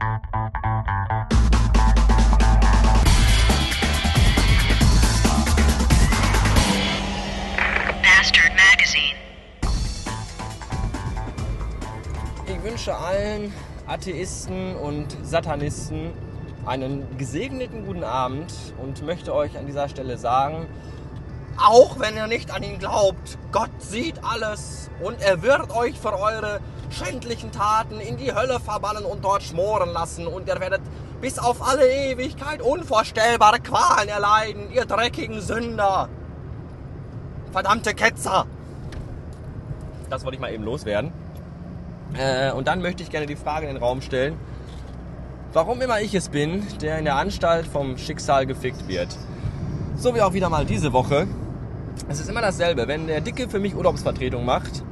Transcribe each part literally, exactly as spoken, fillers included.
Bastard Magazine. Ich wünsche allen Atheisten und Satanisten einen gesegneten guten Abend und möchte euch an dieser Stelle sagen, auch wenn ihr nicht an ihn glaubt, Gott sieht alles und er wird euch für eure schändlichen Taten in die Hölle verbannen und dort schmoren lassen und ihr werdet bis auf alle Ewigkeit unvorstellbare Qualen erleiden, ihr dreckigen Sünder, verdammte Ketzer. Das wollte ich mal eben loswerden. Äh, und dann möchte ich gerne die Frage in den Raum stellen, warum immer ich es bin, der in der Anstalt vom Schicksal gefickt wird. So wie auch wieder mal diese Woche. Es ist immer dasselbe. Wenn der Dicke für mich Urlaubsvertretung macht,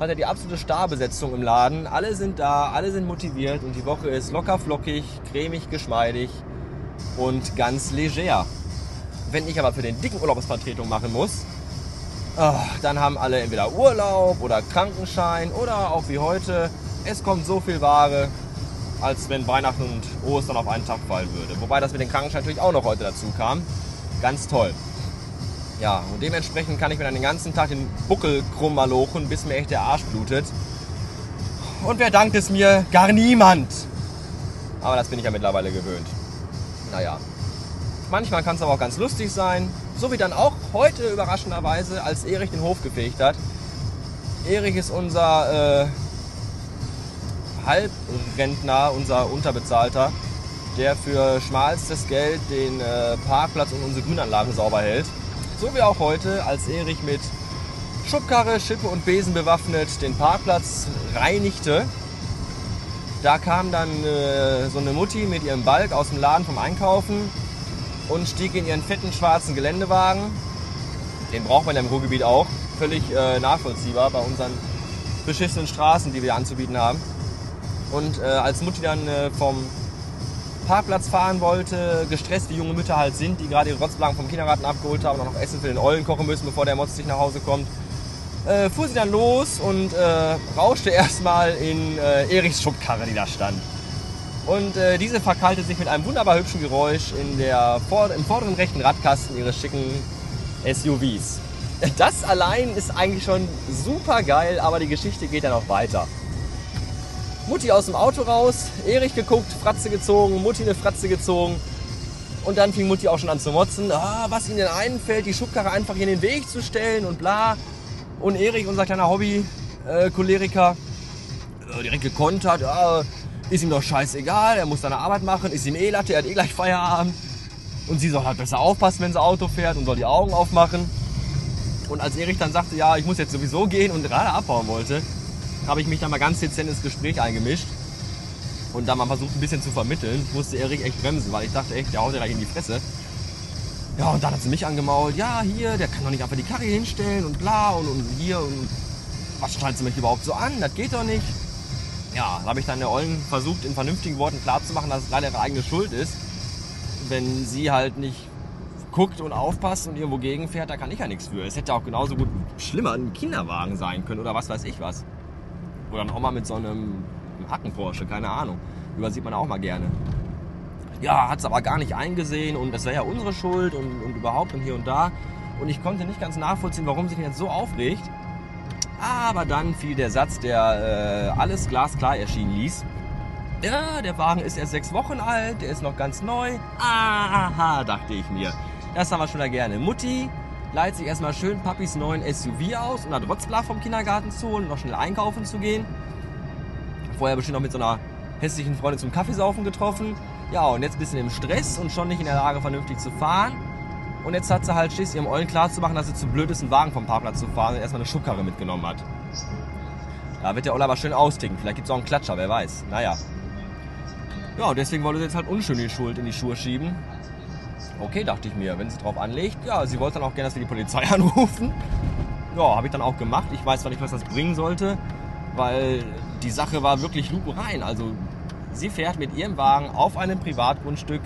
hat er die absolute Starbesetzung im Laden. Alle sind da, alle sind motiviert und die Woche ist locker flockig, cremig, geschmeidig und ganz leger. Wenn ich aber für den Dicken Urlaubsvertretung machen muss, dann haben alle entweder Urlaub oder Krankenschein oder auch wie heute, es kommt so viel Ware, als wenn Weihnachten und Ostern auf einen Tag fallen würde. Wobei das mit dem Krankenschein natürlich auch noch heute dazu kam. Ganz toll. Ja, und dementsprechend kann ich mir dann den ganzen Tag den Buckel krumm malochen, bis mir echt der Arsch blutet. Und wer dankt es mir? Gar niemand! Aber das bin ich ja mittlerweile gewöhnt. Naja. Manchmal kann es aber auch ganz lustig sein. So wie dann auch heute überraschenderweise, als Erich den Hof gefegt hat. Erich ist unser äh, Halbrentner, unser Unterbezahlter, der für schmalstes Geld den äh, Parkplatz und unsere Grünanlagen sauber hält. So wie auch heute, als Erich mit Schubkarre, Schippe und Besen bewaffnet den Parkplatz reinigte. Da kam dann äh, so eine Mutti mit ihrem Balg aus dem Laden vom Einkaufen und stieg in ihren fetten schwarzen Geländewagen. Den braucht man ja im Ruhrgebiet auch. Völlig äh, nachvollziehbar bei unseren beschissenen Straßen, die wir anzubieten haben. Und äh, als Mutti dann äh, vom Parkplatz fahren wollte, gestresst wie junge Mütter halt sind, die gerade ihre Rotzblagen vom Kindergarten abgeholt haben und noch Essen für den Eulen kochen müssen, bevor der Motz sich nach Hause kommt, äh, fuhr sie dann los und äh, rauschte erstmal in äh, Erichs Schubkarre, die da stand. Und äh, diese verkeilte sich mit einem wunderbar hübschen Geräusch in der, vor, im vorderen rechten Radkasten ihres schicken S U Vs. Das allein ist eigentlich schon super geil, aber die Geschichte geht ja noch weiter. Mutti aus dem Auto raus, Erich geguckt, Fratze gezogen, Mutti eine Fratze gezogen. Und dann fing Mutti auch schon an zu motzen, ah, was ihnen denn einfällt, die Schubkarre einfach hier in den Weg zu stellen und bla. Und Erich, unser kleiner Hobby-Choleriker, äh, direkt gekontert, ah, ist ihm doch scheißegal, er muss seine Arbeit machen, ist ihm eh Latte, er hat eh gleich Feierabend. Und sie soll halt besser aufpassen, wenn sie Auto fährt und soll die Augen aufmachen. Und als Erich dann sagte, ja, ich muss jetzt sowieso gehen und gerade abhauen wollte, habe ich mich dann mal ganz dezent ins Gespräch eingemischt und dann mal versucht, ein bisschen zu vermitteln. Musste Erich echt bremsen, weil ich dachte echt, der haut ja gleich in die Fresse. Ja, und dann hat sie mich angemault, ja, hier, der kann doch nicht einfach die Karre hinstellen und bla und, und hier und was schneidet sie mich überhaupt so an, das geht doch nicht. Ja, da habe ich dann der Ollen versucht, in vernünftigen Worten klarzumachen, dass es leider ihre eigene Schuld ist. Wenn sie halt nicht guckt und aufpasst und irgendwo gegenfährt, da kann ich ja nichts für. Es hätte auch genauso gut schlimmer ein Kinderwagen sein können oder was weiß ich was. Oder ein Oma mit so einem Hacken-Porsche, keine Ahnung. Übersieht man auch mal gerne. Ja, hat es aber gar nicht eingesehen und das wäre ja unsere Schuld und, und überhaupt und hier und da. Und ich konnte nicht ganz nachvollziehen, warum sie sich jetzt so aufregt. Aber dann fiel der Satz, der äh, alles glasklar erschienen ließ. Ja, der Wagen ist erst sechs Wochen alt, der ist noch ganz neu. Aha, dachte ich mir. Das haben wir schon da gerne. Mutti leiht sich erstmal schön Papis neuen S U V aus, um da Rotzbla vom Kindergarten zu holen und noch schnell einkaufen zu gehen. Vorher bestimmt noch mit so einer hässlichen Freundin zum Kaffeesaufen getroffen. Ja, und jetzt ein bisschen im Stress und schon nicht in der Lage, vernünftig zu fahren. Und jetzt hat sie halt Schiss, ihrem Eulen klarzumachen, dass sie zu blöd ist, einen Wagen vom Parkplatz zu fahren und erstmal eine Schubkarre mitgenommen hat. Da wird der Olle aber schön austicken. Vielleicht gibt es auch einen Klatscher, wer weiß. Naja. Ja, und deswegen wollte sie jetzt halt unschön die Schuld in die Schuhe schieben. Okay, dachte ich mir, wenn sie drauf anlegt. Ja, sie wollte dann auch gerne, dass wir die Polizei anrufen. Ja, habe ich dann auch gemacht. Ich weiß zwar nicht, was das bringen sollte, weil die Sache war wirklich lupenrein. Also, sie fährt mit ihrem Wagen auf einem Privatgrundstück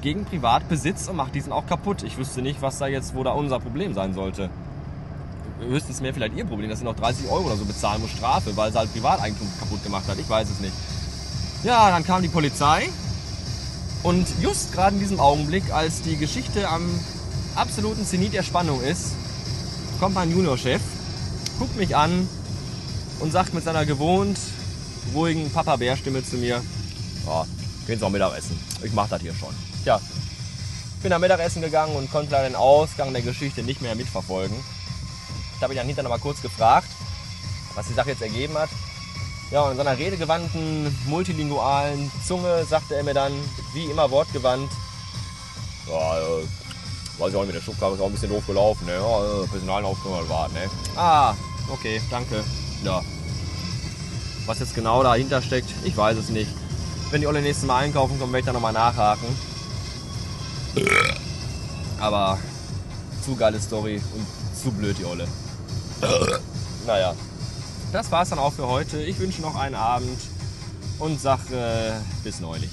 gegen Privatbesitz und macht diesen auch kaputt. Ich wüsste nicht, was da jetzt, wo da unser Problem sein sollte. Höchstens mehr vielleicht ihr Problem, dass sie noch dreißig Euro oder so bezahlen muss Strafe, weil sie halt Privateigentum kaputt gemacht hat. Ich weiß es nicht. Ja, dann kam die Polizei und just gerade in diesem Augenblick, als die Geschichte am absoluten Zenit der Spannung ist, kommt mein Juniorchef, guckt mich an und sagt mit seiner gewohnt ruhigen Papa-Bär-Stimme zu mir: "Ja, gehen Sie auch Mittagessen, ich mach das hier schon." Tja, bin am Mittagessen gegangen und konnte leider den Ausgang der Geschichte nicht mehr mitverfolgen. Da habe ich dann hinterher nochmal kurz gefragt, was die Sache jetzt ergeben hat. Ja, und in seiner redegewandten, multilingualen Zunge sagte er mir dann, wie immer wortgewandt: "Ja, äh, weiß ich auch nicht, mit der Schubkarre ist auch ein bisschen doof gelaufen, ne? Ja, Personalaufnahme warten, ne?" Ah, okay, danke. Ja. Was jetzt genau dahinter steckt, ich weiß es nicht. Wenn die Olle nächstes Mal einkaufen kommen, werde ich da nochmal nachhaken. Aber zu geile Story und zu blöd die Olle. Naja. Das war's dann auch für heute. Ich wünsche noch einen Abend und sage äh, bis neulich.